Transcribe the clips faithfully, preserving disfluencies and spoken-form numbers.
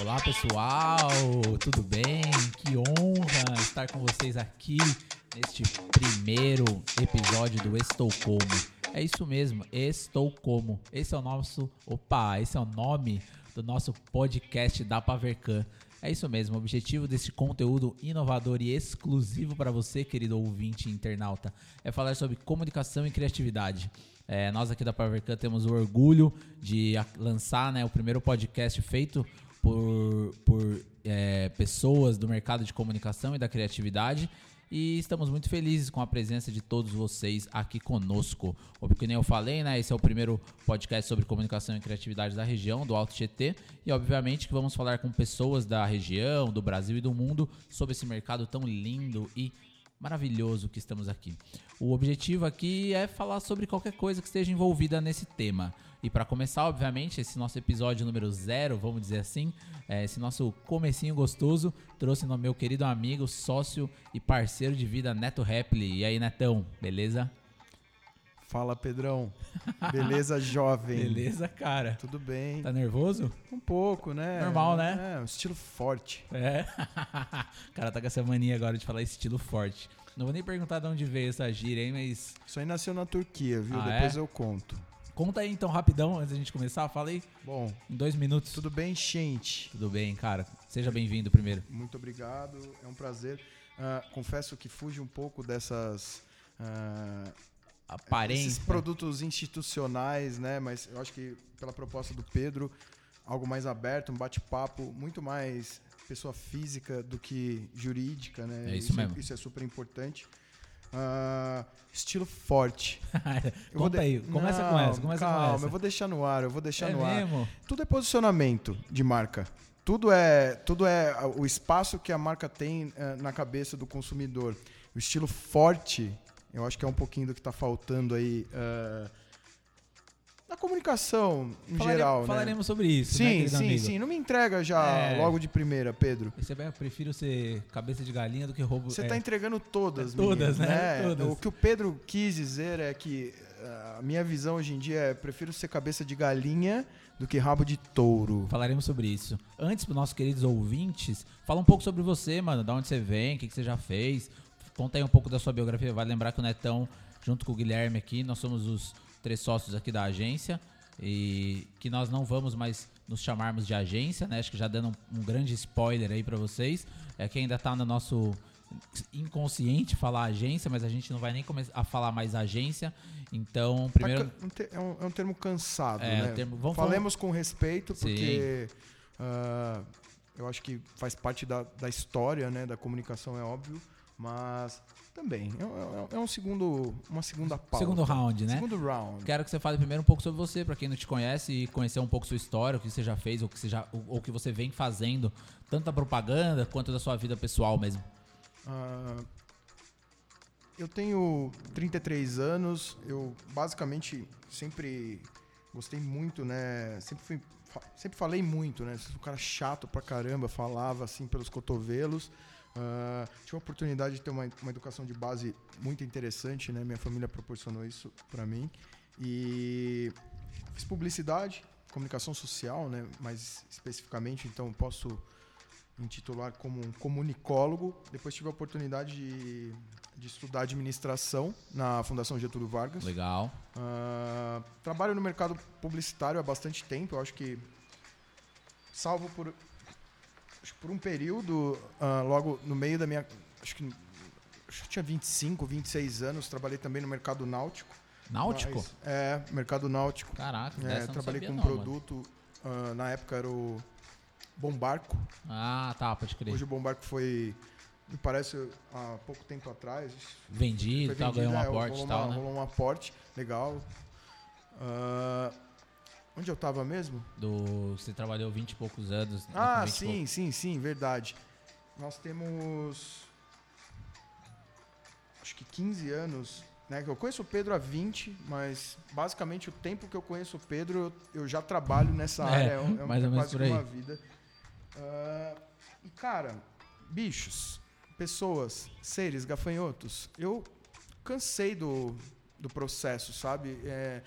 Olá pessoal, tudo bem? Que honra estar com vocês aqui neste primeiro episódio do Estoucomo. É isso mesmo, Estoucomo. Esse é o nosso, opa, esse é o nome do nosso podcast da Pavercan. É isso mesmo, o objetivo desse conteúdo inovador e exclusivo para você, querido ouvinte e internauta, é falar sobre comunicação e criatividade. É, nós aqui da Pavercan temos o orgulho de lançar, né, o primeiro podcast feito por, por é, pessoas do mercado de comunicação e da criatividade, e estamos muito felizes com a presença de todos vocês aqui conosco. Porque nem eu falei, né, esse é o primeiro podcast sobre comunicação e criatividade da região, do Alto Tietê, e obviamente que vamos falar com pessoas da região, do Brasil e do mundo sobre esse mercado tão lindo e maravilhoso que estamos aqui. O objetivo aqui é falar sobre qualquer coisa que esteja envolvida nesse tema. E para começar, obviamente, esse nosso episódio número zero, vamos dizer assim, é, esse nosso comecinho gostoso, trouxe no meu querido amigo, sócio e parceiro de vida, Neto Rapley. E aí, Netão, beleza? Fala, Pedrão. Beleza, jovem? Beleza, cara. Tudo bem. Tá nervoso? Um pouco, né? Normal, né? É, um estilo forte. É. O cara tá com essa mania agora de falar estilo forte. Não vou nem perguntar de onde veio essa gíria, hein, mas... Isso aí nasceu na Turquia, viu? Ah, Depois é? eu conto. Conta aí, então, rapidão, antes da gente começar. Fala aí. Bom. Em dois minutos. Tudo bem, gente? Tudo bem, cara. Seja bem-vindo primeiro. Muito obrigado. É um prazer. Uh, confesso que fujo um pouco dessas... Uh, Aparência. Esses produtos institucionais, né? Mas eu acho que pela proposta do Pedro, algo mais aberto, um bate-papo, muito mais pessoa física do que jurídica, né? É isso, isso mesmo. Isso é super importante. Uh, estilo forte. eu Conta de... aí, começa Não, com essa. Começa calma, com essa. eu vou deixar no ar, eu vou deixar é no mesmo? ar. Tudo é posicionamento de marca. Tudo é, tudo é o espaço que a marca tem uh, na cabeça do consumidor. O estilo forte... Eu acho que é um pouquinho do que está faltando aí uh, na comunicação em Falare, geral. Falaremos né? sobre isso, sim, né, querido amigo? Sim, sim, sim. Não me entrega já é... logo de primeira, Pedro. Esse é, eu prefiro ser cabeça de galinha do que roubo. Você está é... entregando todas, é, Todas, menino, né? né? Todas. O que o Pedro quis dizer é que a minha visão hoje em dia é prefiro ser cabeça de galinha do que rabo de touro. Falaremos sobre isso. Antes, para os nossos queridos ouvintes, fala um pouco sobre você, mano. Da onde você vem, o que, que você já fez... Conta aí um pouco da sua biografia. Vai lembrar que o Netão, junto com o Guilherme aqui, nós somos os três sócios aqui da agência e que nós não vamos mais nos chamarmos de agência, né? Acho que já dando um, um grande spoiler aí pra vocês. É que ainda tá no nosso inconsciente falar agência, mas a gente não vai nem começar a falar mais agência. Então, primeiro... É um, é um termo cansado, é, né? É um termo... Vamos Falemos falar... com respeito, porque... Uh, eu acho que faz parte da, da história, né? Da comunicação, é óbvio. Mas também, é, é um segundo, uma segunda pauta. Segundo round, né? Segundo round. Quero que você fale primeiro um pouco sobre você, para quem não te conhece e conhecer um pouco sua história, o que você já fez, ou que você já, ou que você vem fazendo, tanto da propaganda quanto da sua vida pessoal mesmo. Uh, eu tenho trinta e três anos, eu basicamente sempre gostei muito, né? Sempre fui, sempre falei muito, né? Um cara chato pra caramba, falava assim pelos cotovelos. Uh, tive a oportunidade de ter uma, uma educação de base muito interessante, né? Minha família proporcionou isso para mim. E fiz publicidade, comunicação social, né? Mais especificamente, então posso intitular como um comunicólogo. Depois tive a oportunidade de, de estudar administração na Fundação Getúlio Vargas. Legal. Uh, trabalho no mercado publicitário há bastante tempo, eu acho que, salvo por... por um período, uh, logo no meio da minha... Acho que, acho que eu tinha vinte e cinco, vinte e seis anos. Trabalhei também no mercado náutico. Náutico? Mas, é, mercado náutico. Caraca, é, trabalhei com um não, produto, uh, na época era o Bombarco. Ah, tá, pode crer. Hoje o Bombarco foi, me parece, há pouco tempo atrás. Vendido, vendido tal, ganhou um aporte e tal, né? Rolou um aporte, legal. Uh, Onde eu tava mesmo? Do, você trabalhou vinte e poucos anos. Ah, sim, sim, sim, verdade. Nós temos... Acho que quinze anos, né? Eu conheço o Pedro há vinte, mas basicamente o tempo que eu conheço o Pedro, eu já trabalho nessa área. É, é um, mais ou menos por aí. Uma vida. Uh, e, cara, bichos, pessoas, seres, gafanhotos, eu cansei do, do processo, sabe? É...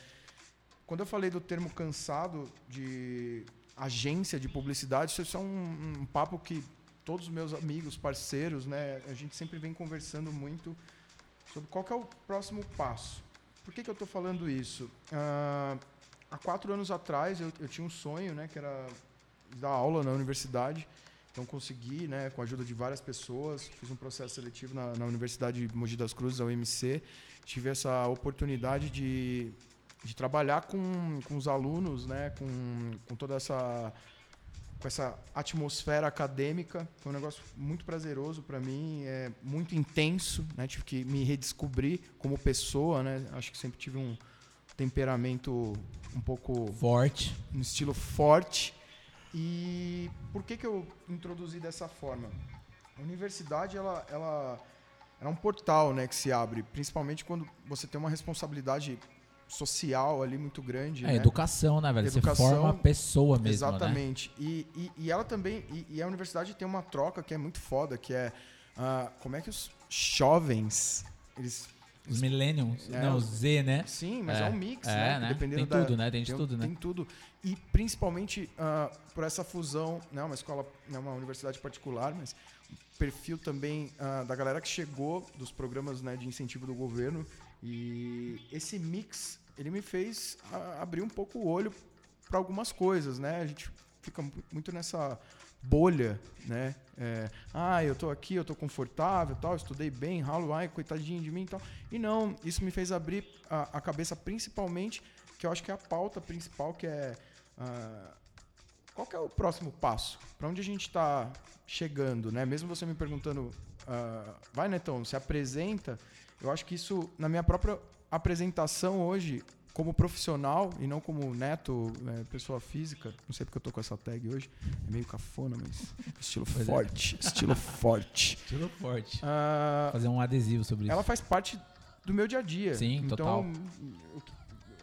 Quando eu falei do termo cansado de agência de publicidade, isso é um, um papo que todos os meus amigos, parceiros, né, a gente sempre vem conversando muito sobre qual que é o próximo passo. Por que que eu estou falando isso? Ah, há quatro anos atrás, eu, eu tinha um sonho, né, que era dar aula na universidade. Então, consegui, né, com a ajuda de várias pessoas, fiz um processo seletivo na, na Universidade de Mogi das Cruzes, a U M C. Tive essa oportunidade de, de trabalhar com, com os alunos, né, com, com toda essa... com essa atmosfera acadêmica. Foi um negócio muito prazeroso para mim, é muito intenso, né? Tive que me redescobrir como pessoa, né? Acho que sempre tive um temperamento um pouco... forte. Um estilo forte. E por que que eu introduzi dessa forma? A universidade, ela, ela é um portal, né, que se abre, principalmente quando você tem uma responsabilidade social ali muito grande. É, né? Educação, né, velho? Educação, você forma a pessoa mesmo, exatamente. Né? E, e, e ela também... E, e a universidade tem uma troca que é muito foda, que é... Uh, como é que os jovens... Eles, os millennials. É, não, os Z, né? Sim, mas é, é um mix, é, né? né? Dependendo tem da, tudo, né? Tem de tem, tudo, né? Tem tudo. E principalmente uh, por essa fusão... Né? Uma escola... Né? Uma universidade particular, mas... O perfil também uh, da galera que chegou dos programas, né, de incentivo do governo... E esse mix, ele me fez a, abrir um pouco o olho para algumas coisas, né? A gente fica muito nessa bolha, né? É, ah, eu tô aqui, eu tô confortável, tal, estudei bem, ralo, ai, coitadinho de mim e tal. E não, isso me fez abrir a, a cabeça principalmente, que eu acho que é a pauta principal, que é... Uh, qual que é o próximo passo? Para onde a gente tá chegando, né? Mesmo você me perguntando, uh, vai, Netão, se apresenta... Eu acho que isso, na minha própria apresentação hoje, como profissional e não como neto, é, pessoa física, não sei porque eu tô com essa tag hoje, é meio cafona, mas estilo forte, é. estilo forte. Estilo forte. Uh, fazer um adesivo sobre ela isso. Ela faz parte do meu dia a dia. Sim, então, total.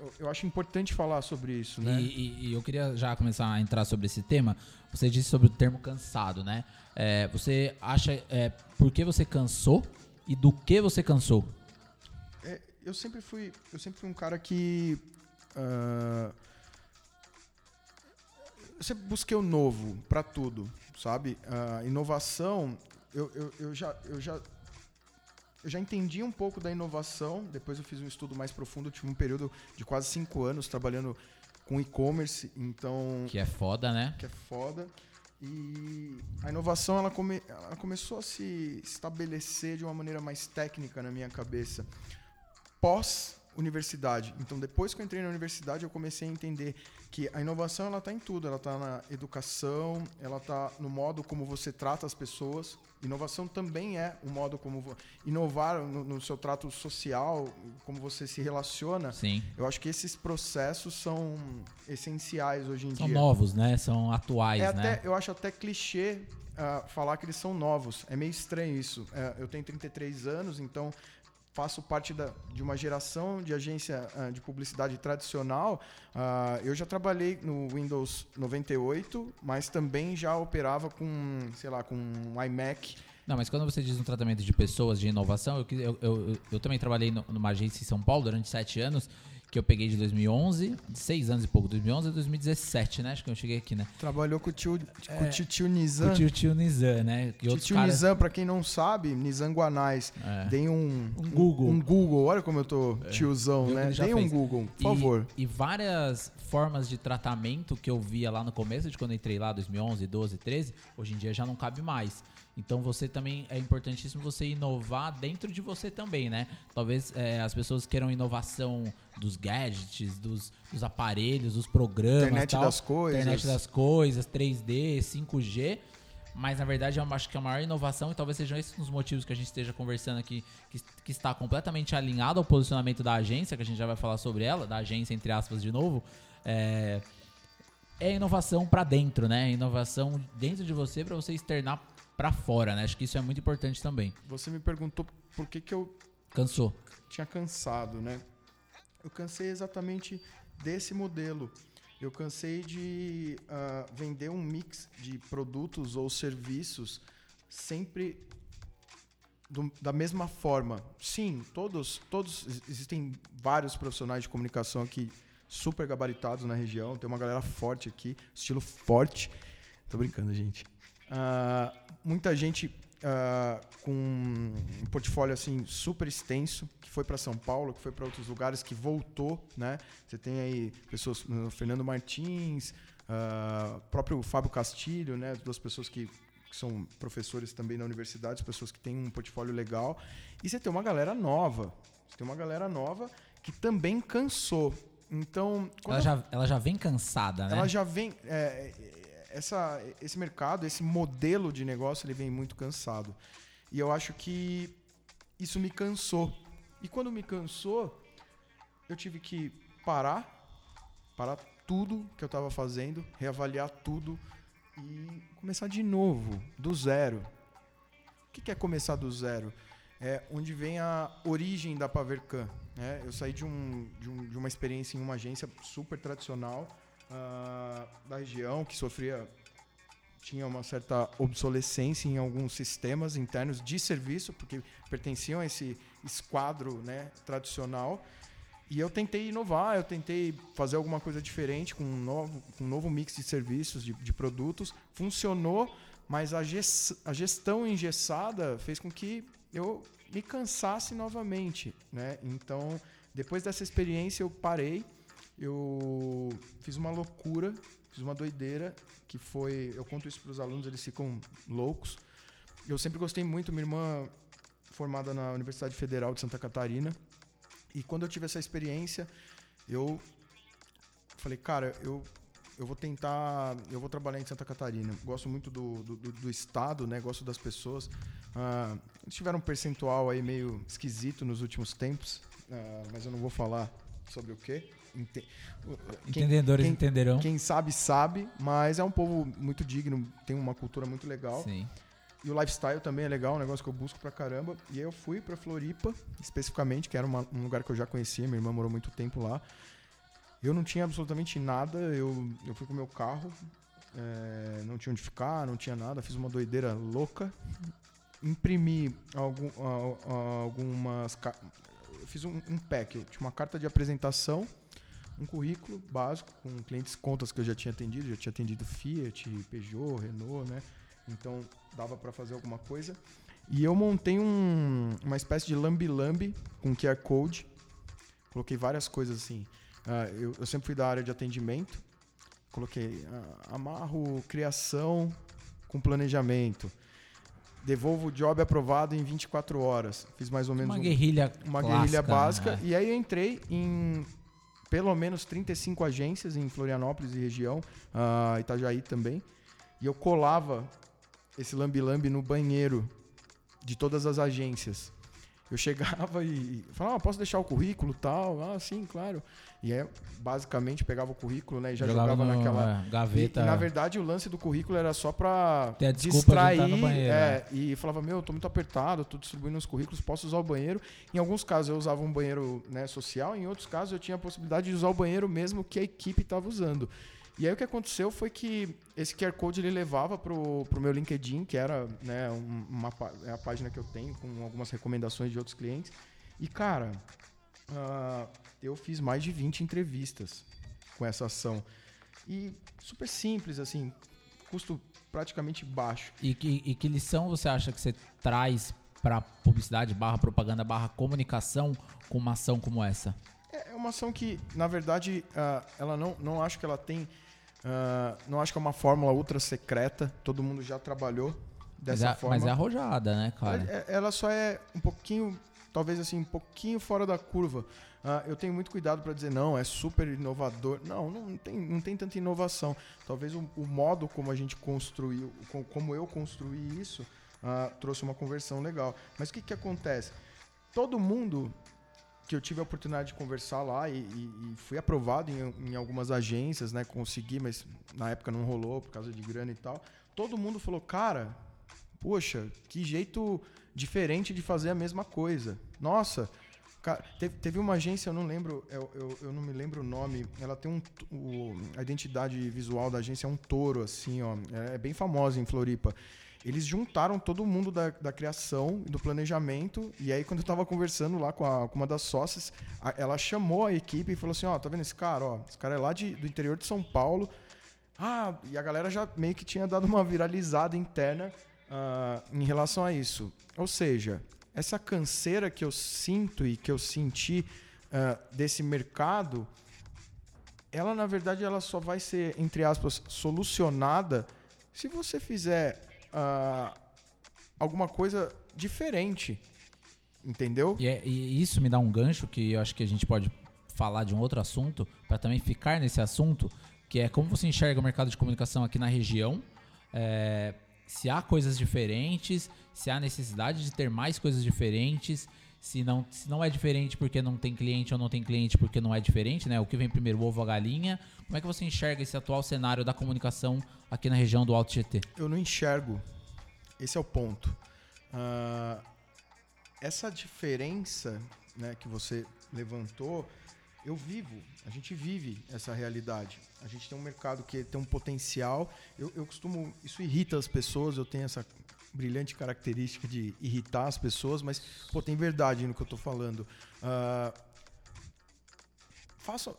Eu, eu acho importante falar sobre isso, né? E, e, e eu queria já começar a entrar sobre esse tema. Você disse sobre o termo cansado, né? É, você acha, é, por que você cansou? E do que você cansou? É, eu sempre fui, eu sempre fui um cara que... Uh, eu sempre busquei o novo para tudo, sabe? Uh, inovação, eu, eu, eu, já, eu, já, eu já entendi um pouco da inovação, depois eu fiz um estudo mais profundo, tive um período de quase cinco anos trabalhando com e-commerce, então... Que é foda, né? Que é foda. E a inovação, ela, come, ela começou a se estabelecer de uma maneira mais técnica na minha cabeça, pós-universidade. Então, depois que eu entrei na universidade, eu comecei a entender que a inovação, ela está em tudo. Ela está na educação, ela está no modo como você trata as pessoas. Inovação também é o modo como... Inovar no, no seu trato social, como você se relaciona. Sim. Eu acho que esses processos são essenciais hoje em são dia. São novos, né? São atuais, é, né? Até, eu acho até clichê uh, falar que eles são novos. É meio estranho isso. Uh, eu tenho trinta e três anos, então faço parte da, de uma geração de agência uh, de publicidade tradicional. Uh, eu já trabalhei no Windows noventa e oito, mas também já operava com, sei lá, com um iMac. Não, mas quando você diz um tratamento de pessoas, de inovação, eu, eu, eu, eu também trabalhei no, numa agência em São Paulo durante sete anos, que eu peguei de dois mil e onze, seis anos e pouco, dois mil e onze a dois mil e dezessete, né? Acho que eu cheguei aqui, né? Trabalhou com o tio, é, com o tio, tio Nizan. Com o tio, tio Nizan, né? O tio, tio cara... Nizan, pra quem não sabe, Nizan Guanaes. É. Dei um, um Google. Um Google, olha como eu tô tiozão, é, né? Dei um Google, por e, favor. E várias formas de tratamento que eu via lá no começo, de quando eu entrei lá, dois mil e onze, doze, treze, hoje em dia já não cabe mais. Então, você também, é importantíssimo você inovar dentro de você também, né? Talvez é, as pessoas queiram inovação dos gadgets, dos, dos aparelhos, dos programas, internet tal, das coisas, internet das coisas, três D, cinco G, mas na verdade eu acho que a maior inovação, e talvez sejam esses os motivos que a gente esteja conversando aqui, que, que está completamente alinhado ao posicionamento da agência, que a gente já vai falar sobre ela, da agência, entre aspas, de novo, é... é inovação para dentro, né? Inovação dentro de você para você externar para fora, né? Acho que isso é muito importante também. Você me perguntou por que que eu... Cansou. Tinha cansado, né? Eu cansei exatamente desse modelo. Eu cansei de uh, vender um mix de produtos ou serviços sempre do, da mesma forma. Sim, todos, todos existem vários profissionais de comunicação aqui super gabaritados na região. Tem uma galera forte aqui, estilo forte. Tô brincando, gente. Uh, muita gente uh, com um portfólio assim, super extenso, que foi para São Paulo, que foi para outros lugares, que voltou, né? Você tem aí pessoas, uh, Fernando Martins, uh, próprio Fábio Castilho, né? Duas pessoas que... que são professores também da universidade, pessoas que têm um portfólio legal. E você tem uma galera nova. Você tem uma galera nova que também cansou. Então... Ela já, ela já vem cansada, né? Ela já vem... É, essa, esse mercado, esse modelo de negócio, ele vem muito cansado. E eu acho que isso me cansou. E quando me cansou, eu tive que parar, parar tudo que eu estava fazendo, reavaliar tudo, e começar de novo, do zero. O que é começar do zero? É onde vem a origem da Pavercan, né? Eu saí de, um, de, um, de uma experiência em uma agência super tradicional uh, da região, que sofria, tinha uma certa obsolescência em alguns sistemas internos de serviço, porque pertenciam a esse esquadro, né, tradicional. E eu tentei inovar, eu tentei fazer alguma coisa diferente com um novo, com um novo mix de serviços, de, de produtos. Funcionou, mas a, ges, a gestão engessada fez com que eu me cansasse novamente, né? Então, depois dessa experiência, eu parei, eu fiz uma loucura, fiz uma doideira, que foi... Eu conto isso para os alunos, eles ficam loucos. Eu sempre gostei muito, minha irmã formada na Universidade Federal de Santa Catarina. E quando eu tive essa experiência, eu falei, cara, eu, eu vou tentar, eu vou trabalhar em Santa Catarina. Gosto muito do, do, do estado, né? Gosto das pessoas. Ah, eles tiveram um percentual aí meio esquisito nos últimos tempos, ah, mas eu não vou falar sobre o quê. Ente... Quem, Entendedores quem, entenderão. Quem sabe, sabe, mas é um povo muito digno, tem uma cultura muito legal. Sim. E o lifestyle também é legal, um negócio que eu busco pra caramba. E aí eu fui pra Floripa, especificamente, que era uma, um lugar que eu já conhecia, minha irmã morou muito tempo lá. Eu não tinha absolutamente nada, eu, eu fui com o meu carro, é, não tinha onde ficar, não tinha nada, fiz uma doideira louca. Imprimi algum, algumas... Eu fiz um, um pack, eu tinha uma carta de apresentação, um currículo básico, com clientes contas que eu já tinha atendido, já tinha atendido Fiat, Peugeot, Renault, né? Então, dava para fazer alguma coisa. E eu montei um, uma espécie de lambi-lambi com Q R Code. Coloquei várias coisas assim. Uh, eu, eu sempre fui da área de atendimento. Coloquei uh, amarro criação com planejamento. Devolvo o job aprovado em vinte e quatro horas. Fiz mais ou menos uma um, guerrilha Uma clássica, guerrilha básica. Né? E aí eu entrei em pelo menos trinta e cinco agências em Florianópolis e região. Uh, Itajaí também. E eu colava esse lambi-lambi no banheiro de todas as agências. Eu chegava e falava, ah, posso deixar o currículo e tal? Ah, sim, claro. E aí, basicamente, pegava o currículo, né, e já jogava, jogava no, naquela... gaveta. E, e, na verdade, o lance do currículo era só para distrair. De estar no banheiro, é, né? E falava, meu, eu tô muito apertado, tô distribuindo os currículos, posso usar o banheiro? Em alguns casos, eu usava um banheiro, né, social. Em outros casos, eu tinha a possibilidade de usar o banheiro mesmo que a equipe estava usando. E aí o que aconteceu foi que esse Q R Code ele levava para o meu LinkedIn, que era, né, uma, uma, a página que eu tenho com algumas recomendações de outros clientes. E, cara, uh, eu fiz mais de vinte entrevistas com essa ação. E super simples, assim, custo praticamente baixo. E que, e que lição você acha que você traz para publicidade, barra propaganda, barra comunicação com uma ação como essa? É uma ação que, na verdade, uh, ela não, não acho que ela tem... Uh, não acho que é uma fórmula ultra secreta. Todo mundo já trabalhou dessa mas é, forma. Mas é arrojada, né, cara? Ela, ela só é um pouquinho... Talvez, assim, um pouquinho fora da curva. Uh, eu tenho muito cuidado para dizer, não, é super inovador. Não, não tem, não tem tanta inovação. Talvez o, o modo como a gente construiu... Como eu construí isso, uh, trouxe uma conversão legal. Mas o que, que acontece? Todo mundo... que eu tive a oportunidade de conversar lá e, e, e fui aprovado em, em algumas agências, né? Consegui, mas na época não rolou por causa de grana e tal. Todo mundo falou, cara, poxa, que jeito diferente de fazer a mesma coisa. Nossa, cara, teve, teve uma agência, eu não lembro, eu, eu, eu não me lembro o nome, ela tem um... O, a identidade visual da agência é um touro, assim, ó. É bem famosa em Floripa. Eles juntaram todo mundo da, da criação e do planejamento. E aí, quando eu tava conversando lá com, a, com uma das sócias, a, ela chamou a equipe e falou assim, ó, oh, tá vendo esse cara? Ó, esse cara é lá de, do interior de São Paulo. Ah, e a galera já meio que tinha dado uma viralizada interna uh, em relação a isso. Ou seja, essa canseira que eu sinto e que eu senti uh, desse mercado, ela, na verdade, ela só vai ser, entre aspas, solucionada se você fizer... Uh, alguma coisa diferente, entendeu? E, é, e isso me dá um gancho que eu acho que a gente pode falar de um outro assunto para também ficar nesse assunto, que é como você enxerga o mercado de comunicação aqui na região, é, se há coisas diferentes, se há necessidade de ter mais coisas diferentes, se não, se não é diferente porque não tem cliente ou não tem cliente porque não é diferente, né? O que vem primeiro, o ovo ou a galinha? Como é que você enxerga esse atual cenário da comunicação aqui na região do Alto Tietê? Eu não enxergo. Esse é o ponto. Uh, essa diferença, né, que você levantou, eu vivo. A gente vive essa realidade. A gente tem um mercado que tem um potencial. Eu, eu costumo... Isso irrita as pessoas. Eu tenho essa brilhante característica de irritar as pessoas, mas pô, tem verdade no que eu estou falando. Uh, faça...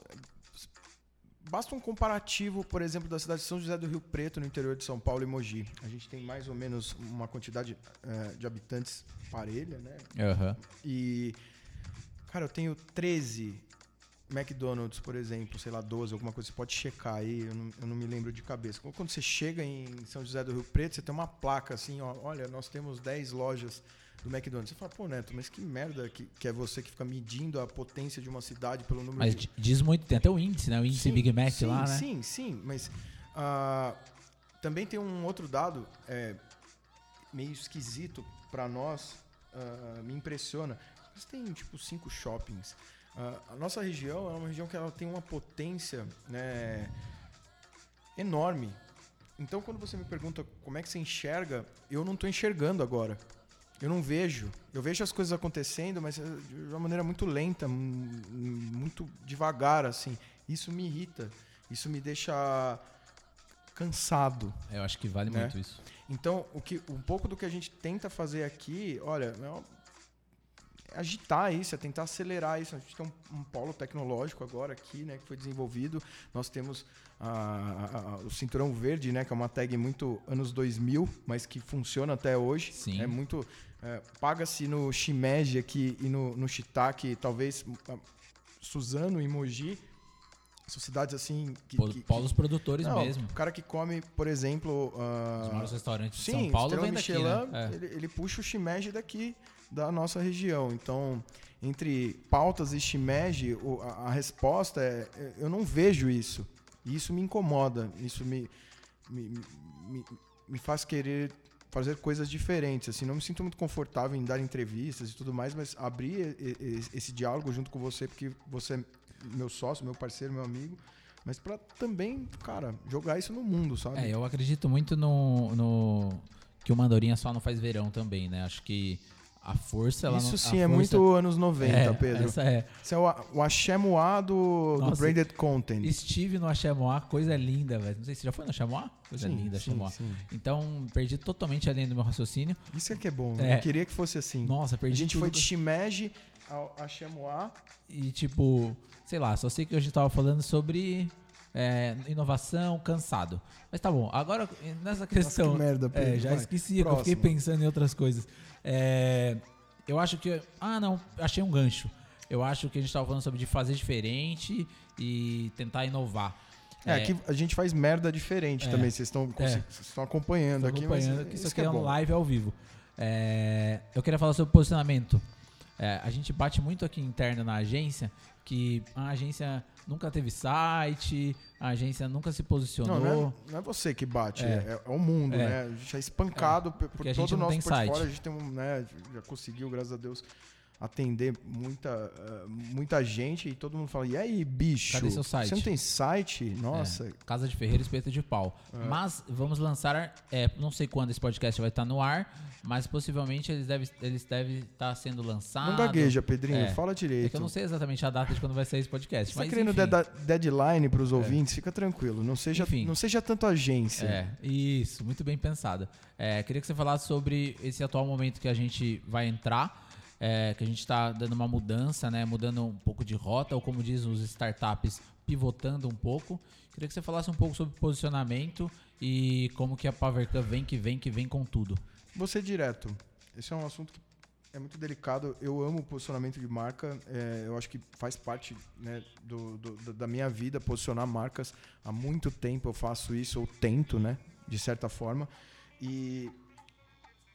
Basta um comparativo, por exemplo, da cidade de São José do Rio Preto, no interior de São Paulo, e Mogi. A gente tem mais ou menos uma quantidade uh, de habitantes parelha, né? Uhum. E, cara, eu tenho treze McDonald's, por exemplo, sei lá, doze, alguma coisa. Você pode checar aí, eu não, eu não me lembro de cabeça. Quando você chega em São José do Rio Preto, você tem uma placa assim, ó, olha, nós temos dez lojas do McDonald's. Você fala, pô, Neto, mas que merda que, que é você que fica medindo a potência de uma cidade pelo número mas de... Mas diz muito, tem até o índice, né? O índice sim, Big Mac sim, lá, sim, né? Sim, sim, mas uh, também tem um outro dado é, meio esquisito pra nós, uh, me impressiona. Mas tem, tipo, cinco shoppings. Uh, a nossa região é uma região que ela tem uma potência, né, enorme. Então, quando você me pergunta como é que você enxerga, eu não tô enxergando agora. Eu não vejo. Eu vejo as coisas acontecendo, mas de uma maneira muito lenta, muito devagar, assim. Isso me irrita. Isso me deixa cansado. Eu acho que vale, né, muito isso. Então, o que, um pouco do que a gente tenta fazer aqui, olha, é agitar isso, é tentar acelerar isso. A gente tem um, um polo tecnológico agora aqui, né, que foi desenvolvido. Nós temos a, a, a, o Cinturão Verde, né, que é uma tag muito anos dois mil, mas que funciona até hoje. Sim. É muito... É, paga-se no Shimeji aqui e no, no Shitake, talvez uh, Suzano e Mogi, sociedades assim... Que, Pol, que, polos que, produtores não, mesmo. O cara que come, por exemplo... Uh, Os maiores restaurantes de São Paulo vem daqui, né? É. ele, ele puxa o Shimeji daqui da nossa região. Então, entre pautas e Shimeji, o, a, a resposta é... Eu não vejo isso. E isso me incomoda. Isso me, me, me, me faz querer... fazer coisas diferentes, assim, não me sinto muito confortável em dar entrevistas e tudo mais, mas abrir esse diálogo junto com você, porque você é meu sócio, meu parceiro, meu amigo, mas para também, cara, jogar isso no mundo, sabe? É, eu acredito muito no, no que o Mandorinha só não faz verão também, né? Acho que a força... Ela isso não, sim, é força... muito anos noventa, é, Pedro. Essa é. Isso é o, o axé moá do, do branded content. Estive no axé moá, coisa linda, velho. Não sei se você já foi no axé moá? Coisa sim, linda, sim, axé moá. Sim. Então, perdi totalmente a linha do meu raciocínio. Isso é que é bom, é. Eu queria que fosse assim. Nossa, perdi. A gente tudo. Foi de Shimeji ao axé moá. E tipo, sei lá, só sei que hoje eu tava falando sobre... É, inovação, cansado. Mas tá bom, agora nessa questão... Nossa, que merda, Pedro, é, já vai. Esqueci, eu fiquei pensando em outras coisas. É, eu acho que... Ah, não, achei um gancho. Eu acho que a gente tava falando sobre de fazer diferente e tentar inovar. É, é aqui a gente faz merda diferente é, também, vocês estão é, acompanhando aqui. Acompanhando, mas que isso aqui é, é um live ao vivo. É, eu queria falar sobre posicionamento. É, a gente bate muito aqui interno na agência que a agência nunca teve site, a agência nunca se posicionou. Não, não, é, não é você que bate, é, é, é o mundo, é. Né? A gente é espancado é, por todo o nosso portfólio. Site. A gente tem um, né, já conseguiu, graças a Deus, atender muita, uh, muita gente e todo mundo fala, e aí, bicho? Cadê seu site? Você não tem site? Nossa. É, Casa de Ferreiro, Espeto de Pau. É. Mas vamos lançar, é, não sei quando esse podcast vai estar no ar, mas possivelmente eles devem eles deve estar sendo lançados. Não gagueja, Pedrinho, é. fala direito. É que eu não sei exatamente a data de quando vai sair esse podcast. Você mas, tá querendo deadline para os ouvintes? É. Fica tranquilo, não seja, não seja tanto agência. É, isso, muito bem pensado. É, queria que você falasse sobre esse atual momento que a gente vai entrar, é, que a gente está dando uma mudança, né, mudando um pouco de rota, ou como dizem os startups, pivotando um pouco. Queria que você falasse um pouco sobre posicionamento e como que a Pavercan vem, que vem, que vem com tudo. Vou ser direto. Esse é um assunto que é muito delicado. Eu amo posicionamento de marca. É, eu acho que faz parte, né, do, do, da minha vida posicionar marcas. Há muito tempo eu faço isso, ou tento, né, de certa forma. E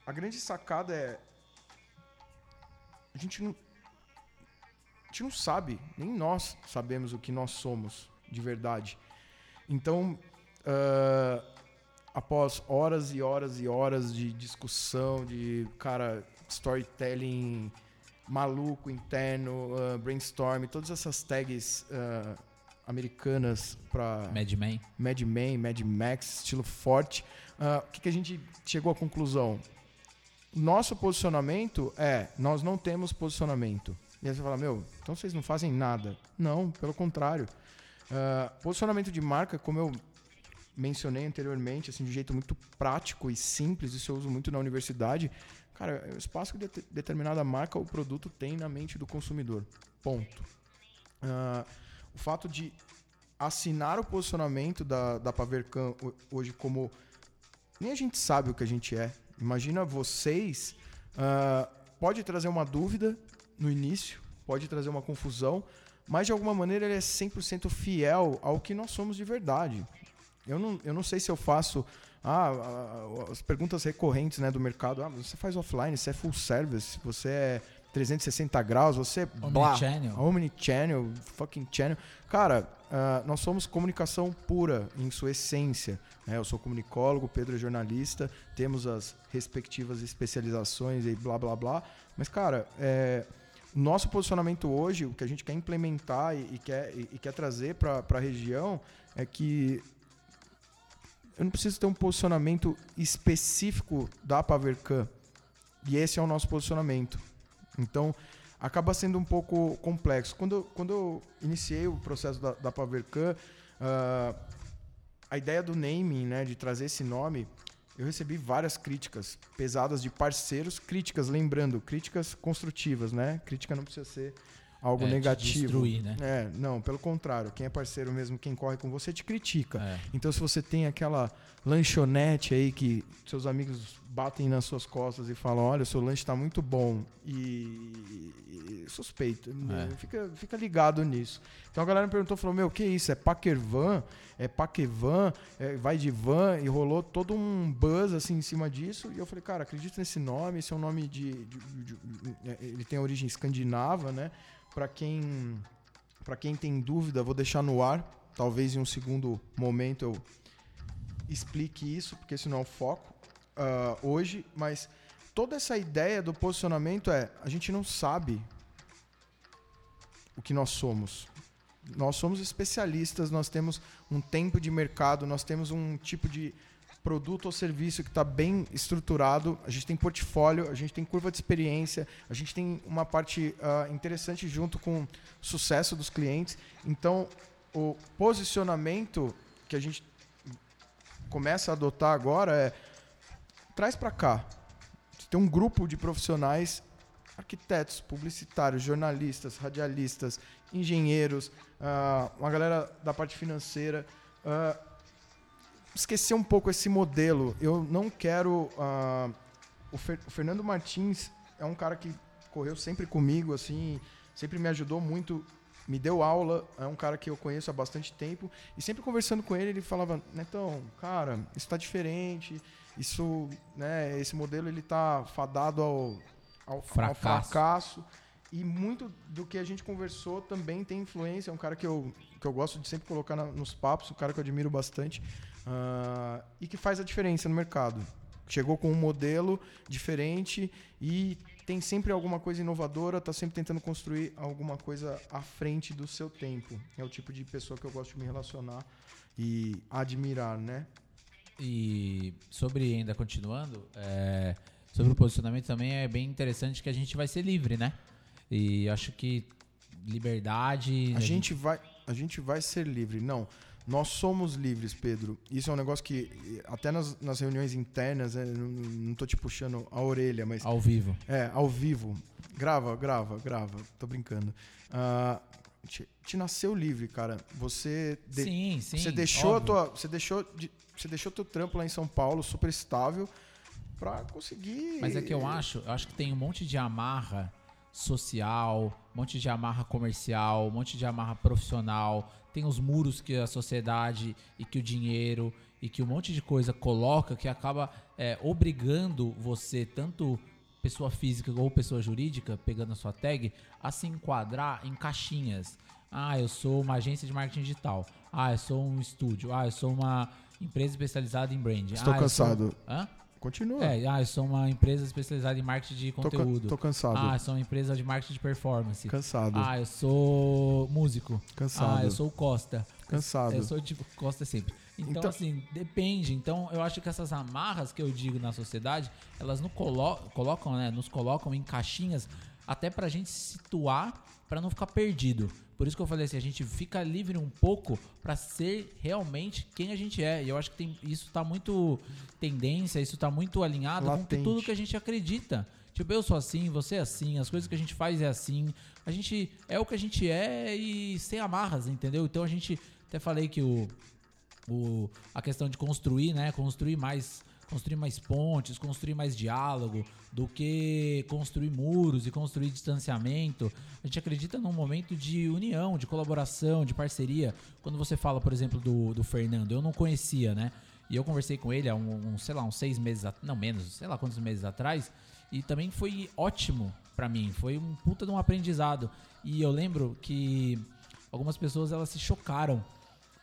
a grande sacada é... A gente não, a gente não sabe, nem nós sabemos o que nós somos de verdade. Então... Uh, após horas e horas e horas de discussão, de, cara, storytelling maluco, interno, uh, brainstorm, todas essas tags uh, americanas para... Mad Men. Mad Men, Mad Max, estilo forte. O uh, que, que a gente chegou à conclusão? Nosso posicionamento é, nós não temos posicionamento. E aí você fala, meu, então vocês não fazem nada. Não, pelo contrário. Uh, posicionamento de marca, como eu... mencionei anteriormente, assim, de um jeito muito prático e simples, isso eu uso muito na universidade. Cara, é o espaço que de- determinada marca ou produto tem na mente do consumidor. Ponto. Uh, o fato de assinar o posicionamento da, da Pavercan hoje como... Nem a gente sabe o que a gente é. Imagina vocês... Uh, pode trazer uma dúvida no início, pode trazer uma confusão, mas de alguma maneira ele é cem por cento fiel ao que nós somos de verdade. Eu não, eu não sei se eu faço ah, as perguntas recorrentes, né, do mercado. Ah, você faz offline, você é full service, você é trezentos e sessenta graus, você é... Omnichannel. Omnichannel, fucking channel. Cara, uh, nós somos comunicação pura em sua essência. Né? Eu sou comunicólogo, Pedro é jornalista, temos as respectivas especializações e blá, blá, blá. Mas, cara, é, nosso posicionamento hoje, o que a gente quer implementar e, e, quer, e, e quer trazer para a região é que... Eu não preciso ter um posicionamento específico da Pavercan. E esse é o nosso posicionamento. Então, acaba sendo um pouco complexo. Quando, quando eu iniciei o processo da, da Pavercan, uh, a ideia do naming, né, de trazer esse nome, eu recebi várias críticas pesadas de parceiros. Críticas, lembrando, críticas construtivas, né? Crítica não precisa ser algo é, negativo. Destruir, né? É, não, pelo contrário. Quem é parceiro mesmo, quem corre com você, te critica. É. Então, se você tem aquela lanchonete aí que seus amigos batem nas suas costas e falam, olha, seu lanche está muito bom e, e suspeito. É. Fica, fica ligado nisso. Então, a galera me perguntou, falou, meu, o que é isso? É Pavercan? É Pavercan? É, vai de van? E rolou todo um buzz assim em cima disso. E eu falei, cara, acredito nesse nome. Esse é um nome de... de, de, de ele tem origem escandinava, né? Para quem, para quem tem dúvida, vou deixar no ar. Talvez em um segundo momento eu explique isso, porque esse não é o foco uh, hoje. Mas toda essa ideia do posicionamento é... A gente não sabe o que nós somos. Nós somos especialistas, nós temos um tempo de mercado, nós temos um tipo de produto ou serviço que está bem estruturado, a gente tem portfólio, a gente tem curva de experiência, a gente tem uma parte uh, interessante junto com o sucesso dos clientes. Então, o posicionamento que a gente começa a adotar agora é traz para cá. Você tem um grupo de profissionais, arquitetos, publicitários, jornalistas, radialistas, engenheiros, uh, uma galera da parte financeira... Uh, esquecer um pouco esse modelo. Eu não quero... Uh, o, Fer, o Fernando Martins é um cara que correu sempre comigo, assim, sempre me ajudou muito, me deu aula, é um cara que eu conheço há bastante tempo, e sempre conversando com ele, ele falava, Netão, cara, isso está diferente, isso, né, esse modelo ele está fadado ao, ao, fracasso. ao fracasso. E muito do que a gente conversou também tem influência, é um cara que eu, que eu gosto de sempre colocar na, nos papos, um cara que eu admiro bastante, Uh, e que faz a diferença no mercado. chegou com um modelo diferente e tem sempre alguma coisa inovadora, está sempre tentando construir alguma coisa à frente do seu tempo. É o tipo de pessoa que eu gosto de me relacionar e admirar, né? E sobre, ainda continuando, é, sobre o posicionamento também é bem interessante que a gente vai ser livre, né? E acho que liberdade... A, a, gente, gente... Vai, a gente vai ser livre, não. Nós somos livres, Pedro. Isso é um negócio que, até nas, nas reuniões internas, né, não estou te puxando a orelha, mas... Ao vivo. É, ao vivo. Grava, grava, grava. Tô brincando. Ah... Uh, Te, te nasceu livre, cara. Você, de, sim, sim, você deixou óbvio. a tua, você deixou, de, você deixou teu trampo lá em São Paulo, super estável, pra conseguir. Mas é que eu acho, eu acho que tem um monte de amarra social, um monte de amarra comercial, um monte de amarra profissional. Tem os muros que a sociedade e que o dinheiro e que um monte de coisa coloca que acaba é, obrigando você tanto pessoa física ou pessoa jurídica, pegando a sua tag, a se enquadrar em caixinhas. Ah, eu sou uma agência de marketing digital. Ah, eu sou um estúdio. Ah, eu sou uma empresa especializada em branding. Estou ah, cansado. Sou... Hã? Continua. É, ah, eu sou uma empresa especializada em marketing de conteúdo. Tô, tô cansado. Ah, eu sou uma empresa de marketing de performance. Cansado. Ah, eu sou músico. Cansado. Ah, eu sou o Costa. Cansado. Eu sou tipo Costa sempre. Então, então, assim, depende. Então, eu acho que essas amarras que eu digo na sociedade, elas não colo- colocam, né, nos colocam em caixinhas até pra gente se situar, pra não ficar perdido. Por isso que eu falei assim, a gente fica livre um pouco pra ser realmente quem a gente é. E eu acho que tem, isso tá muito tendência, isso tá muito alinhado Latente. com tudo que a gente acredita. Tipo, eu sou assim, você é assim, as coisas que a gente faz é assim. A gente é o que a gente é e sem amarras, entendeu? Então a gente, até falei que o, o, a questão de construir, né? Construir mais, construir mais pontes, construir mais diálogo do que construir muros e construir distanciamento. A gente acredita num momento de união, de colaboração, de parceria. Quando você fala, por exemplo, do, do Fernando, eu não conhecia, né? E eu conversei com ele há, um, um, sei lá, uns seis meses, não menos, sei lá quantos meses atrás... E também foi ótimo pra mim, foi um puta de um aprendizado. E eu lembro que algumas pessoas elas se chocaram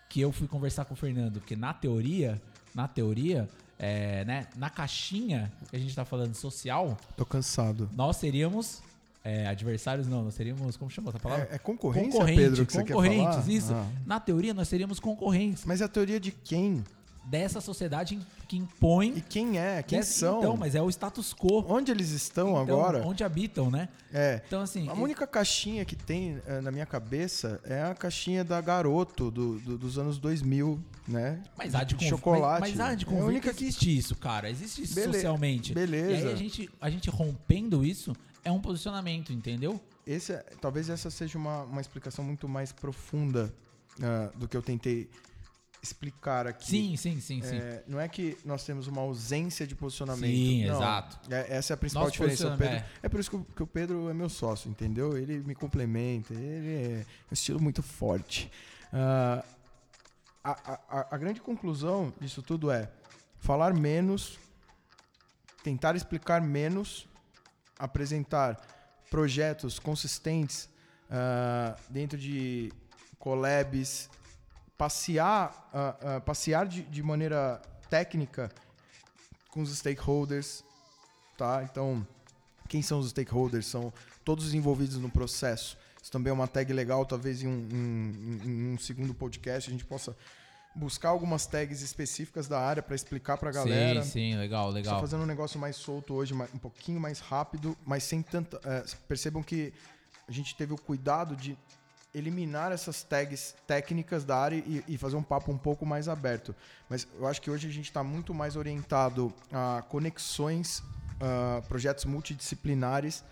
que eu fui conversar com o Fernando, porque na teoria, na teoria, é, né, na caixinha que a gente tá falando social... Tô cansado. Nós seríamos... É, adversários não, nós seríamos, como chama essa palavra? É, é concorrência, concorrente, Pedro, que você quer falar? Concorrentes, isso. Ah. Na teoria nós seríamos concorrentes. Mas a teoria de quem? Dessa sociedade que impõe... E quem é? Quem dessa, são? Então, mas é o status quo. Onde eles estão então, agora? Onde habitam, né? É. Então, assim... A e... única caixinha que tem é, na minha cabeça é a caixinha da Garoto do, do, dos anos dois mil, né? Mas há de, de conv... chocolate. Mas, mas há de convite é a única... que existe isso, cara. Existe isso Bele... socialmente. Beleza. E aí a gente, a gente rompendo isso é um posicionamento, entendeu? Esse, talvez essa seja uma, uma explicação muito mais profunda uh, do que eu tentei... explicar aqui. Sim, sim, sim, sim. É, não é que nós temos uma ausência de posicionamento. Sim, não. Exato. É, essa é a principal Nosso diferença. O Pedro, é. é por isso que o Pedro é meu sócio, entendeu? Ele me complementa, ele é um estilo muito forte. Uh, a, a, a grande conclusão disso tudo é falar menos, tentar explicar menos, apresentar projetos consistentes uh, dentro de collabs, passear, uh, uh, passear de, de maneira técnica com os stakeholders, tá? Então, quem são os stakeholders? São todos os envolvidos no processo. Isso também é uma tag legal, talvez em um, em, em um segundo podcast a gente possa buscar algumas tags específicas da área para explicar para a galera. Sim, sim, legal, legal. Estou fazendo um negócio mais solto hoje, um pouquinho mais rápido, mas sem tanta... Uh, percebam que a gente teve o cuidado de eliminar essas tags técnicas da área e, e fazer um papo um pouco mais aberto. Mas eu acho que hoje a gente está muito mais orientado a conexões, uh, projetos multidisciplinares,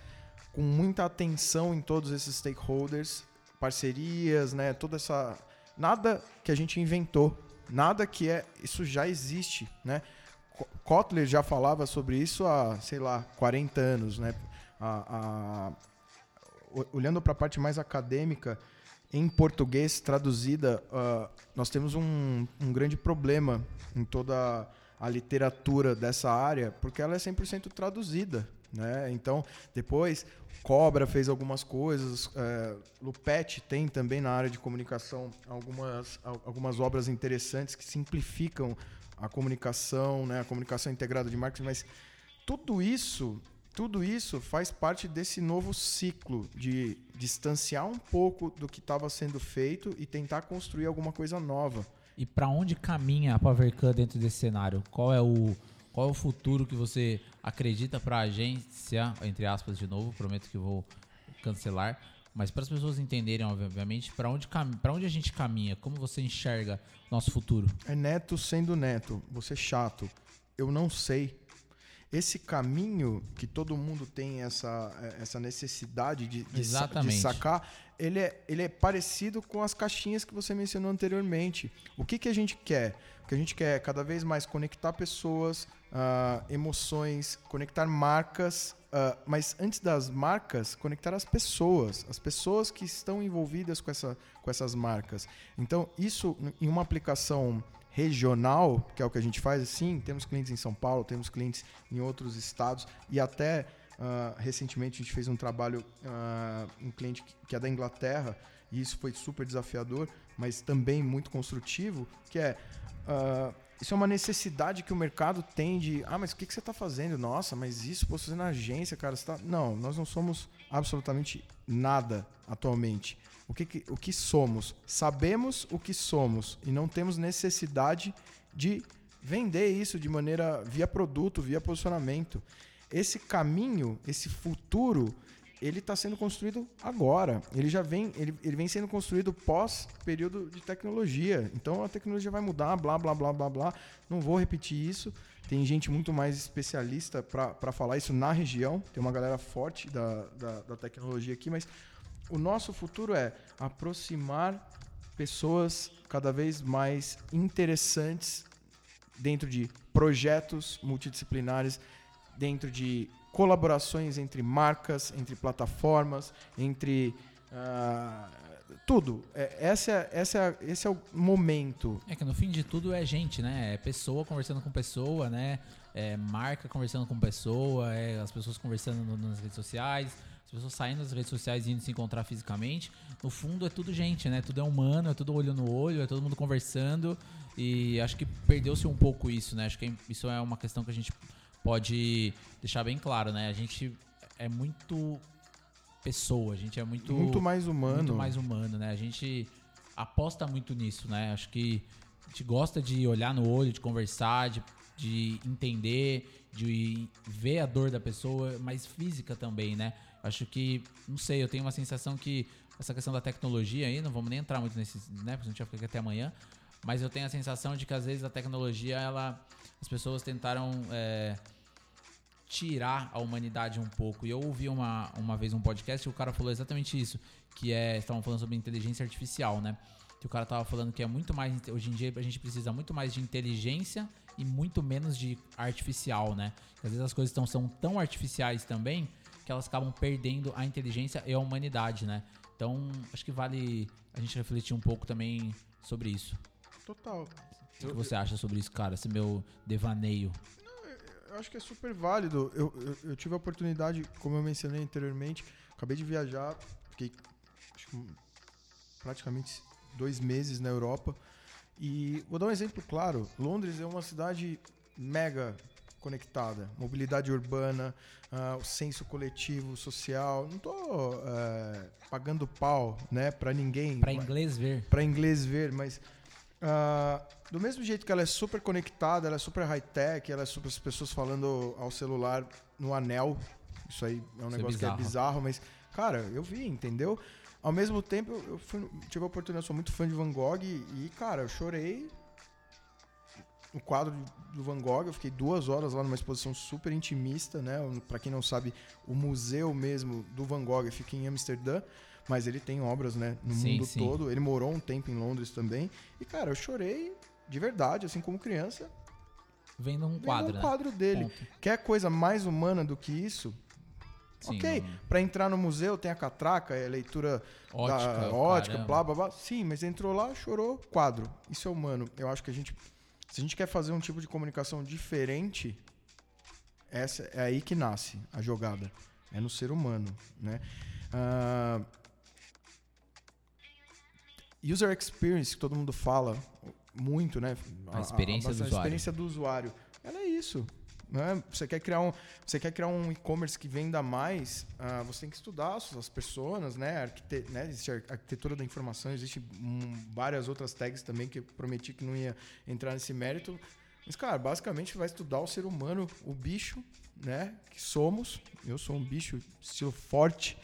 com muita atenção em todos esses stakeholders, parcerias, né? Toda essa... Nada que a gente inventou, nada que é... Isso já existe, né? Kotler já falava sobre isso há, sei lá, quarenta anos, né? A... a Olhando para a parte mais acadêmica, em português traduzida, uh, nós temos um, um grande problema em toda a literatura dessa área, porque ela é cem por cento traduzida, né? Então, depois, Cobra fez algumas coisas, uh, Lupete tem também na área de comunicação algumas, algumas obras interessantes que simplificam a comunicação, né, a comunicação integrada de marketing, mas tudo isso, tudo isso faz parte desse novo ciclo de distanciar um pouco do que estava sendo feito e tentar construir alguma coisa nova. E para onde caminha a Pavercan dentro desse cenário? Qual é o, qual é o futuro que você acredita para a agência, entre aspas de novo, prometo que vou cancelar, mas para as pessoas entenderem, obviamente, para onde, para onde a gente caminha, como você enxerga nosso futuro? É Neto sendo Neto, você chato, eu não sei. Esse caminho que todo mundo tem essa, essa necessidade de, de, de sacar, ele é, ele é parecido com as caixinhas que você mencionou anteriormente. O que, que a gente quer? O que a gente quer é cada vez mais conectar pessoas, uh, emoções, conectar marcas, uh, mas antes das marcas, conectar as pessoas, as pessoas que estão envolvidas com, essa, com essas marcas. Então, isso em uma aplicação regional, que é o que a gente faz, sim, temos clientes em São Paulo, temos clientes em outros estados e até uh, recentemente a gente fez um trabalho, uh, um cliente que é da Inglaterra, e isso foi super desafiador, mas também muito construtivo, que é, uh, isso é uma necessidade que o mercado tem de, ah, mas o que, que você está fazendo? Nossa, mas isso, pô, você está na agência, cara, você tá... Não, nós não somos absolutamente nada atualmente. O que, que, o que somos? Sabemos o que somos e não temos necessidade de vender isso de maneira via produto, via posicionamento. Esse caminho, esse futuro, ele está sendo construído agora. Ele já vem, ele, ele vem sendo construído pós período de tecnologia. Então a tecnologia vai mudar, blá, blá, blá, blá, blá. Não vou repetir isso. Tem gente muito mais especialista para falar isso na região. Tem uma galera forte da, da, da tecnologia aqui, mas... O nosso futuro é aproximar pessoas cada vez mais interessantes dentro de projetos multidisciplinares, dentro de colaborações entre marcas, entre plataformas, entre uh, tudo. É, essa é, essa é, esse é o momento. É que no fim de tudo é gente, né? É pessoa conversando com pessoa, né? É marca conversando com pessoa, é as pessoas conversando no, nas redes sociais... pessoas saindo das redes sociais e indo se encontrar fisicamente, no fundo é tudo gente, né? Tudo é humano, é tudo olho no olho, é todo mundo conversando e acho que perdeu-se um pouco isso, né? Acho que isso é uma questão que a gente pode deixar bem claro, né? A gente é muito pessoa, a gente é muito... Muito mais humano. Muito mais humano, né? A gente aposta muito nisso, né? Acho que a gente gosta de olhar no olho, de conversar, de, de entender, de ver a dor da pessoa, mas física também, né? Acho que, não sei, eu tenho uma sensação que essa questão da tecnologia aí, não vamos nem entrar muito nesse, né, porque a gente vai ficar aqui até amanhã, mas eu tenho a sensação de que às vezes a tecnologia, ela, as pessoas tentaram é, tirar a humanidade um pouco. E eu ouvi uma, uma vez um podcast e o cara falou exatamente isso, que é, estavam falando sobre inteligência artificial, né? Que o cara tava falando que é muito mais, hoje em dia a gente precisa muito mais de inteligência e muito menos de artificial, né? Às vezes as coisas tão, são tão artificiais também, que elas acabam perdendo a inteligência e a humanidade, né? Então, acho que vale a gente refletir um pouco também sobre isso. Total. O que eu, você eu... acha sobre isso, cara? Esse meu devaneio. Não, eu acho que é super válido. Eu, eu, eu tive a oportunidade, como eu mencionei anteriormente, acabei de viajar, fiquei acho que praticamente dois meses na Europa. E vou dar um exemplo claro. Londres é uma cidade mega... conectada, mobilidade urbana, uh, o senso coletivo, social. Não estou uh, pagando pau, né, para ninguém. Para inglês ver. Para inglês ver, mas uh, do mesmo jeito que ela é super conectada, ela é super high-tech, ela é super, as pessoas falando ao celular no anel. Isso aí é um Isso negócio é que é bizarro, mas, cara, eu vi, entendeu? Ao mesmo tempo, eu fui, tive a oportunidade, sou muito fã de Van Gogh e, cara, eu chorei. O quadro do Van Gogh, eu fiquei duas horas lá numa exposição super intimista, né? Para quem não sabe, o museu mesmo do Van Gogh fica em Amsterdã, mas ele tem obras, né, no sim, mundo sim. todo. Ele morou um tempo em Londres também. E, cara, eu chorei de verdade, assim como criança. Vendo um quadro, vendo um quadro né? dele. Ponto. Quer coisa mais humana do que isso? Sim, ok, não... para entrar no museu tem a catraca, a leitura ótica, da ótica, caramba. blá, blá, blá. Sim, mas entrou lá, chorou, quadro. Isso é humano. Eu acho que a gente... Se a gente quer fazer um tipo de comunicação diferente, essa é aí que nasce a jogada. É no ser humano, né? Uh, user experience, que todo mundo fala, muito, né? A, a experiência a, a, a, a do usuário. A experiência do usuário. Ela é isso. Né? Você quer criar um, você quer criar um e-commerce que venda mais, uh, você tem que estudar as suas personas, né? Arquite- né? Existe a arquitetura da informação, existem um, várias outras tags também que eu prometi que não ia entrar nesse mérito. Mas, cara, basicamente vai estudar o ser humano, o bicho, né? Que somos. Eu sou um bicho, estilo forte.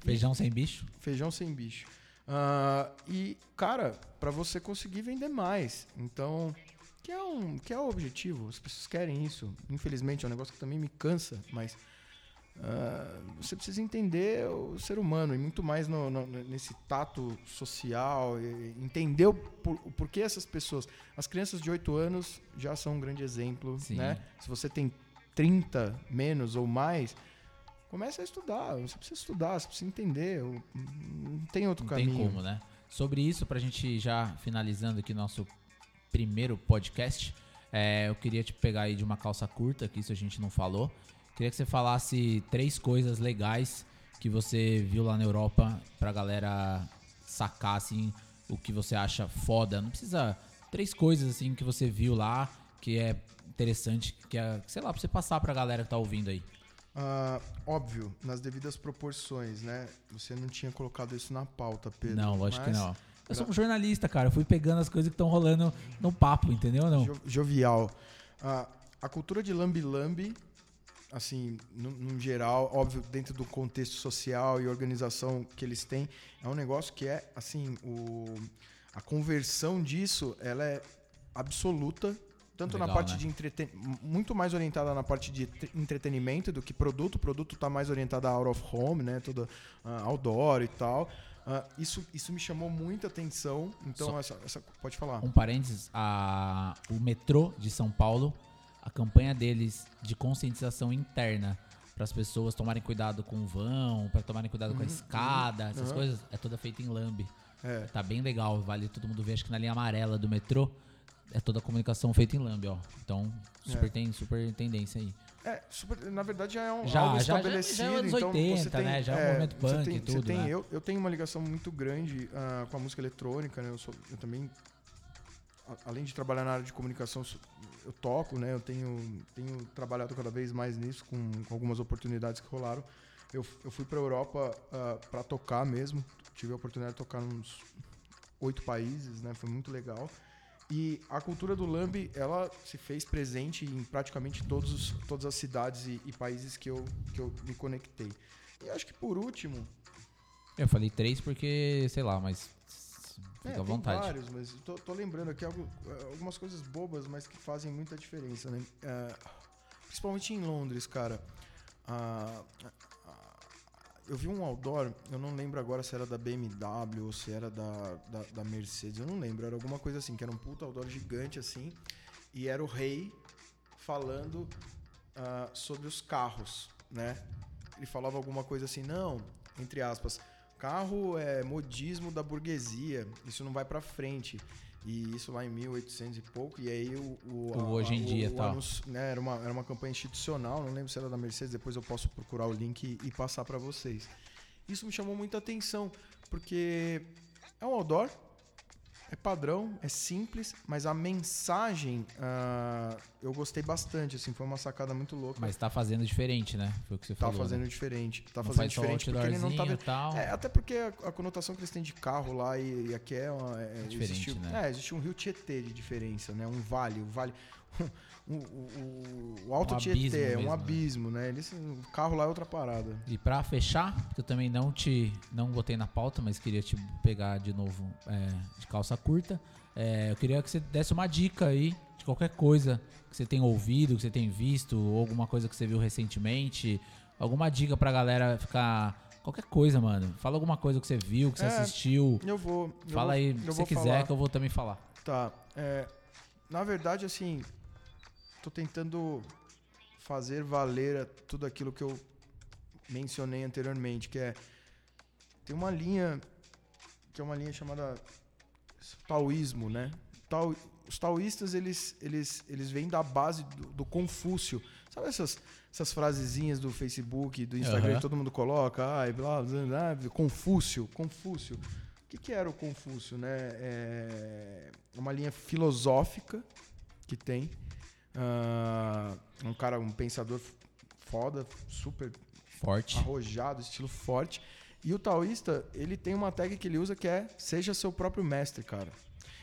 Feijão sem bicho? Feijão sem bicho. Uh, e, cara, para você conseguir vender mais. Então... Que é, um, que é o objetivo, as pessoas querem isso. Infelizmente, é um negócio que também me cansa, mas uh, você precisa entender o ser humano e muito mais no, no, nesse tato social, e entender o por, porquê essas pessoas... As crianças de oito anos já são um grande exemplo, sim, né? Se você tem trinta menos ou mais, começa a estudar, você precisa estudar, você precisa entender, não tem outro não caminho. Não tem como, né? Sobre isso, pra gente já finalizando aqui nosso... primeiro podcast, é, eu queria te pegar aí de uma calça curta, que isso a gente não falou. Queria que você falasse três coisas legais que você viu lá na Europa pra galera sacar, assim, o que você acha foda. Não precisa... Três coisas, assim, que você viu lá, que é interessante, que é, sei lá, pra você passar pra galera que tá ouvindo aí. Uh, óbvio, nas devidas proporções, né? Você não tinha colocado isso na pauta, Pedro. Não, lógico mas... que não. Eu sou um jornalista, cara. Eu fui pegando as coisas que estão rolando no papo, entendeu? Não? Jo- jovial. Uh, a cultura de lambi-lambi, assim, no, no geral, óbvio, dentro do contexto social e organização que eles têm, é um negócio que é, assim, o, a conversão disso, ela é absoluta, tanto legal, na parte, né, de entretenimento, muito mais orientada na parte de entretenimento do que produto. O produto está mais orientado a out of home, né? Toda uh, outdoor e tal. Uh, isso, isso me chamou muita atenção, então essa, essa, pode falar. Um parênteses, a, o metrô de São Paulo, a campanha deles de conscientização interna para as pessoas tomarem cuidado com o vão, para tomarem cuidado uhum, com a escada, uhum, essas uhum. coisas, é toda feita em lambe. É. Tá bem legal, vale todo mundo ver, acho que na linha amarela do metrô é toda a comunicação feita em lambe, ó. Então, super, é. tem, super tendência aí. É, super, na verdade já é um já, algo já, estabelecido. Já, já é anos então, oitenta, você tem, né? Já é um momento punk tem, e tudo, tem, né? Eu, eu tenho uma ligação muito grande uh, com a música eletrônica, né? Eu, sou, eu também, a, além de trabalhar na área de comunicação, eu toco, né? Eu tenho, tenho trabalhado cada vez mais nisso, com, com algumas oportunidades que rolaram. Eu, eu fui pra Europa uh, pra tocar mesmo. Tive a oportunidade de tocar em uns oito países, né? Foi muito legal. E a cultura do lambe, ela se fez presente em praticamente todos os, todas as cidades e, e países que eu, que eu me conectei. E acho que por último... Eu falei três porque, sei lá, mas fica é, à vontade. Tem vários, mas tô, tô lembrando aqui algo, algumas coisas bobas, mas que fazem muita diferença, né? É, principalmente em Londres, cara. Ah, eu vi um outdoor, eu não lembro agora se era da B M W ou se era da, da, da Mercedes, eu não lembro, era alguma coisa assim, que era um puta outdoor gigante assim, e era o rei falando uh, sobre os carros, né? Ele falava alguma coisa assim, não, entre aspas, carro é modismo da burguesia, isso não vai pra frente. E isso lá em mil e oitocentos e pouco, e aí o... o, o a, hoje em o, dia, o tal. Anúncio, né, era, uma, era uma campanha institucional, não lembro se era da Mercedes, depois eu posso procurar o link e, e passar para vocês. Isso me chamou muita atenção, porque é um outdoor, é padrão, é simples, mas a mensagem uh, eu gostei bastante, assim, foi uma sacada muito louca. Mas tá fazendo diferente, né? Foi o que você falou. Tá fazendo né? diferente. Tá não fazendo diferente porque ele não tá vendo. Tal. É, até porque a, a conotação que eles têm de carro lá e, e aqui é, uma, é, é diferente, existe, né? É, existe um rio Tietê de diferença, né? Um vale, o vale. O, o, o Alto um Tietê, é um abismo, né? Eles, o carro lá é outra parada. E pra fechar, eu também não te não botei na pauta, mas queria te pegar de novo é, de calça curta. É, eu queria que você desse uma dica aí de qualquer coisa que você tem ouvido, que você tem visto, ou alguma coisa que você viu recentemente. Alguma dica pra galera ficar... Qualquer coisa, mano. Fala alguma coisa que você viu, que você é, assistiu. Eu vou. Eu Fala aí o que você quiser falar. Que eu vou também falar. Tá. É, na verdade, assim... Tô tentando fazer valer tudo aquilo que eu mencionei anteriormente, que é... Tem uma linha, que é uma linha chamada taoísmo, né? Tao, os taoístas, eles, eles, eles vêm da base do, do Confúcio. Sabe essas, essas frasezinhas do Facebook, do Instagram, uhum. que todo mundo coloca? Ai, blá, blá, blá, Confúcio, Confúcio. O que, que era o Confúcio, né? É uma linha filosófica que tem. Uh, um cara, um pensador foda, super forte, arrojado, estilo forte. E o taoísta, ele tem uma tag que ele usa que é seja seu próprio mestre, cara.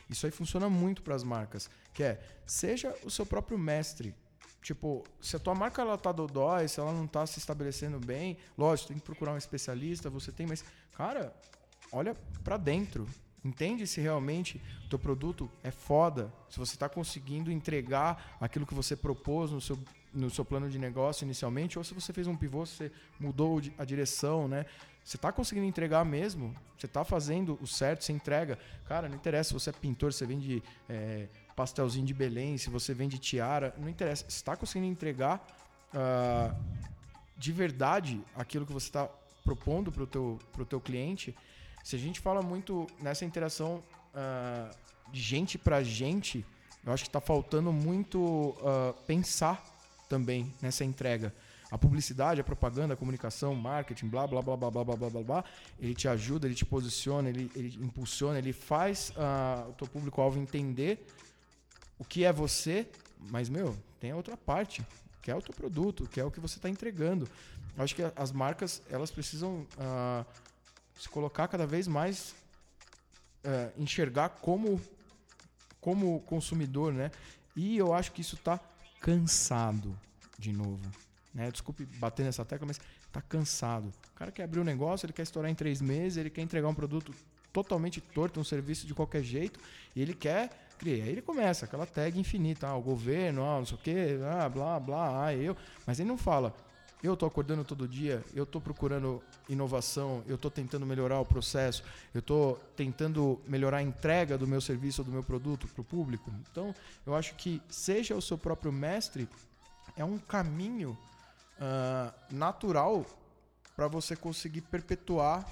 Isso aí funciona muito para as marcas, que é seja o seu próprio mestre. Tipo, se a tua marca ela tá dodói, se ela não tá se estabelecendo bem, lógico, tem que procurar um especialista, você tem, mas, cara, olha para dentro. Entende se realmente o teu produto é foda, se você está conseguindo entregar aquilo que você propôs no seu, no seu plano de negócio inicialmente, ou se você fez um pivô, você mudou a direção, né? Você está conseguindo entregar mesmo, você está fazendo o certo, você entrega. Cara, não interessa se você é pintor, se você vende é, pastelzinho de Belém, se você vende tiara, não interessa. Você está conseguindo entregar uh, de verdade aquilo que você está propondo para o teu, pro teu cliente. Se a gente fala muito nessa interação uh, de gente para gente, eu acho que está faltando muito uh, pensar também nessa entrega. A publicidade, a propaganda, a comunicação, marketing, blá, blá, blá, blá, blá, blá, blá, blá, ele te ajuda, ele te posiciona, ele, ele impulsiona, ele faz uh, o teu público-alvo entender o que é você, mas, meu, tem a outra parte, que é o teu produto, que é o que você está entregando. Eu acho que as marcas, elas precisam... Uh, se colocar cada vez mais, uh, enxergar como, como consumidor, né? E eu acho que isso tá cansado de novo, né? Desculpe bater nessa tecla, mas tá cansado. O cara quer abrir um negócio, ele quer estourar em três meses, ele quer entregar um produto totalmente torto, um serviço de qualquer jeito, e ele quer criar. Aí ele começa aquela tag infinita, ah, o governo, ah, não sei o quê, ah, blá, blá, ah, eu... Mas ele não fala... Eu estou acordando todo dia, eu estou procurando inovação, eu estou tentando melhorar o processo, eu estou tentando melhorar a entrega do meu serviço ou do meu produto para o público. Então, eu acho que seja o seu próprio mestre é um caminho uh, natural para você conseguir perpetuar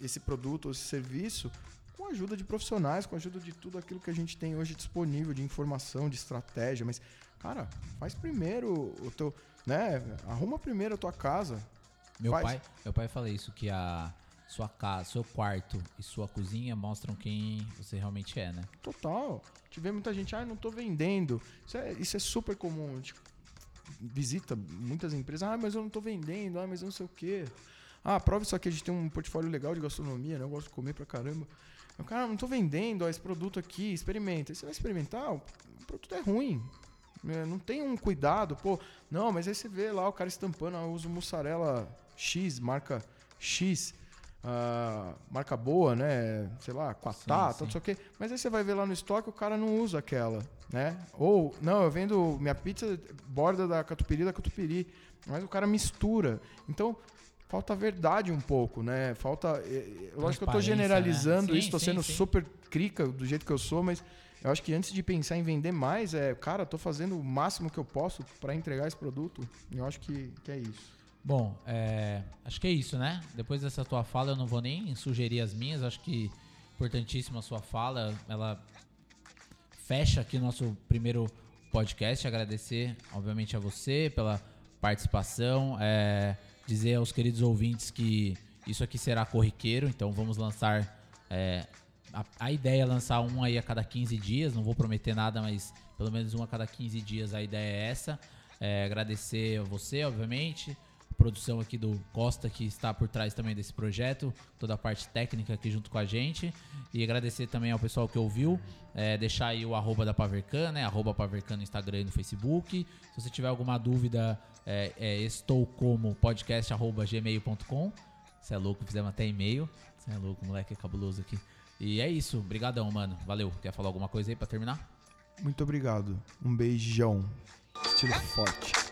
esse produto ou esse serviço com a ajuda de profissionais, com a ajuda de tudo aquilo que a gente tem hoje disponível de informação, de estratégia. Mas, cara, faz primeiro o teu... Né? Arruma primeiro a tua casa. Meu Faz. pai, meu pai fala isso, que a sua casa, seu quarto e sua cozinha mostram quem você realmente é, né? Total. Tive muita gente, ah, não tô vendendo. Isso é, isso é super comum. Tipo, visita muitas empresas, ah, mas eu não tô vendendo, ah, mas eu não sei o quê. Ah, prova isso aqui, a gente tem um portfólio legal de gastronomia, né? Eu gosto de comer pra caramba. Eu, cara, não tô vendendo, ó, esse produto aqui, experimenta. E você vai experimentar, o produto é ruim. Não tem um cuidado, pô. Não, mas aí você vê lá o cara estampando, eu uso mussarela X, marca X, uh, marca boa, né? Sei lá, Quatá, sim, sim. Tal, não sei o quê. Mas aí você vai ver lá no estoque, o cara não usa aquela, né? Ou, não, eu vendo minha pizza borda da Catupiry, da Catupiry. Mas o cara mistura. Então, falta verdade um pouco, né? Falta... Lógico que eu tô generalizando, né? Sim, isso, tô sim, sendo sim. super crica do jeito que eu sou, mas... Eu acho que antes de pensar em vender mais, é, cara, tô fazendo o máximo que eu posso para entregar esse produto. Eu acho que, que é isso. Bom, é, acho que é isso, né? Depois dessa tua fala, eu não vou nem sugerir as minhas. Acho que importantíssima a sua fala. Ela fecha aqui o nosso primeiro podcast. Agradecer, obviamente, a você pela participação. É, dizer aos queridos ouvintes que isso aqui será corriqueiro. Então, vamos lançar... É, A, a ideia é lançar um aí a cada quinze dias, não vou prometer nada, mas pelo menos um a cada quinze dias a ideia é essa. É, agradecer a você, obviamente, a produção aqui do Costa, que está por trás também desse projeto, toda a parte técnica aqui junto com a gente. E agradecer também ao pessoal que ouviu, é, deixar aí o arroba da Pavercan, né? Arroba Pavercan no Instagram e no Facebook. Se você tiver alguma dúvida, é, é estoucomo podcast arroba gmail ponto com. Você é louco, fizemos até e-mail. Você é louco, moleque é cabuloso aqui. E é isso, brigadão, mano. Valeu. Quer falar alguma coisa aí pra terminar? Muito obrigado. Um beijão. Estilo forte.